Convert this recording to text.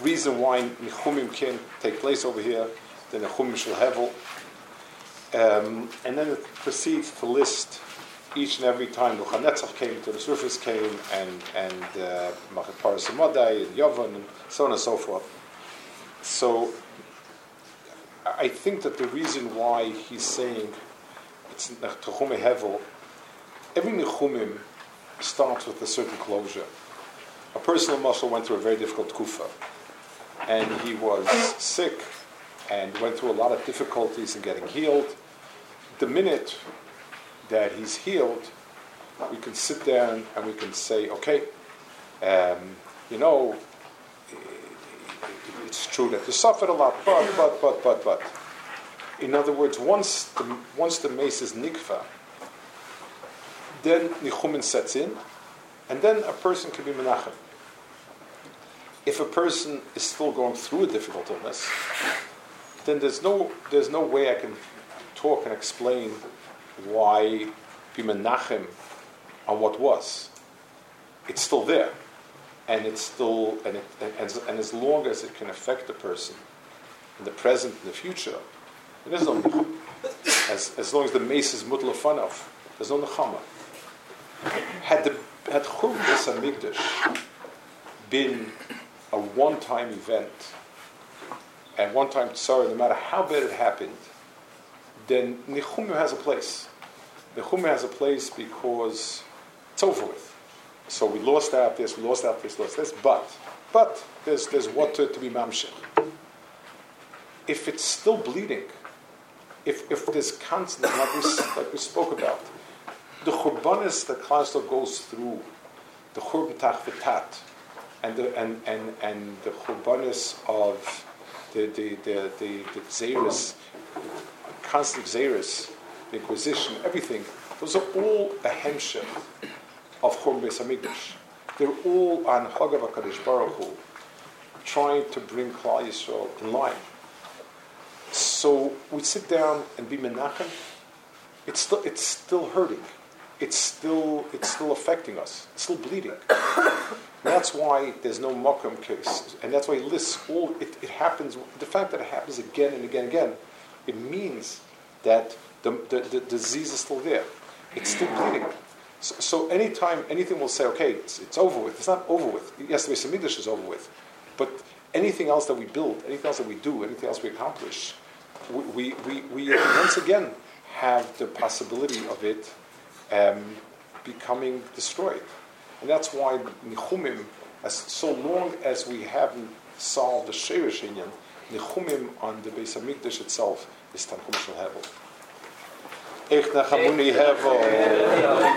reason why Nichumim can take place over here, the Nichumim Shel Hevel. And then it proceeds to list each and every time the HaNetzach came, to the surface came, and Machet Paras U'Madai, and Yavon, and so on and so forth. So I think that the reason why he's saying it's Nichumim Hevel, every Nichumim starts with a certain closure. A personal muscle went through a very difficult Kufa, and he was sick and went through a lot of difficulties in getting healed. The minute that he's healed, we can sit down and we can say, okay, it's true that you suffered a lot, but. In other words, once the mace is nikva, then nichumen sets in, and then a person can be menachem. If a person is still going through a difficult illness, then there's no way I can talk and explain why be menachem on what was. It's still there, and as long as it can affect the person in the present and the future, there's no nechama. As long as the mace is mutlah lefaneinu, there's no nechama. Had Churbanos Amikdash been a one-time event, and one-time tzara, no matter how bad it happened, then Nichumim has a place. Nichumim has a place because it's over with. So we lost out this, but there's water to be mamshich. If it's still bleeding, if there's constant, like we spoke about, the Churbanos that Klal Yisrael goes through, the Churban Tach V'Tat, and the Churbanos of the Zeros, constant Zeros, the Inquisition, everything, those are all a hemship of Churbanos Amikdash. They're all on Chagav HaKadosh Baruch Hu, trying to bring Klal Yisrael in line. So we sit down and be menachem. It's still hurting. It's still affecting us. It's still bleeding. And that's why there's no Mokram case, and that's why he lists all. It happens. The fact that it happens again and again and again, it means that the disease is still there. It's still bleeding. So anytime anything will say, okay, it's over with. It's not over with. Yes, the Mikdash is over with, but anything else that we build, anything else that we do, anything else we accomplish, we once again have the possibility of it becoming destroyed. And that's why Nichumim, so long as we haven't solved the Shevirat Hinnom, Nichumim on the Beis HaMikdash itself is Tanchum Shel Hevel. Ech nachamuni hevel.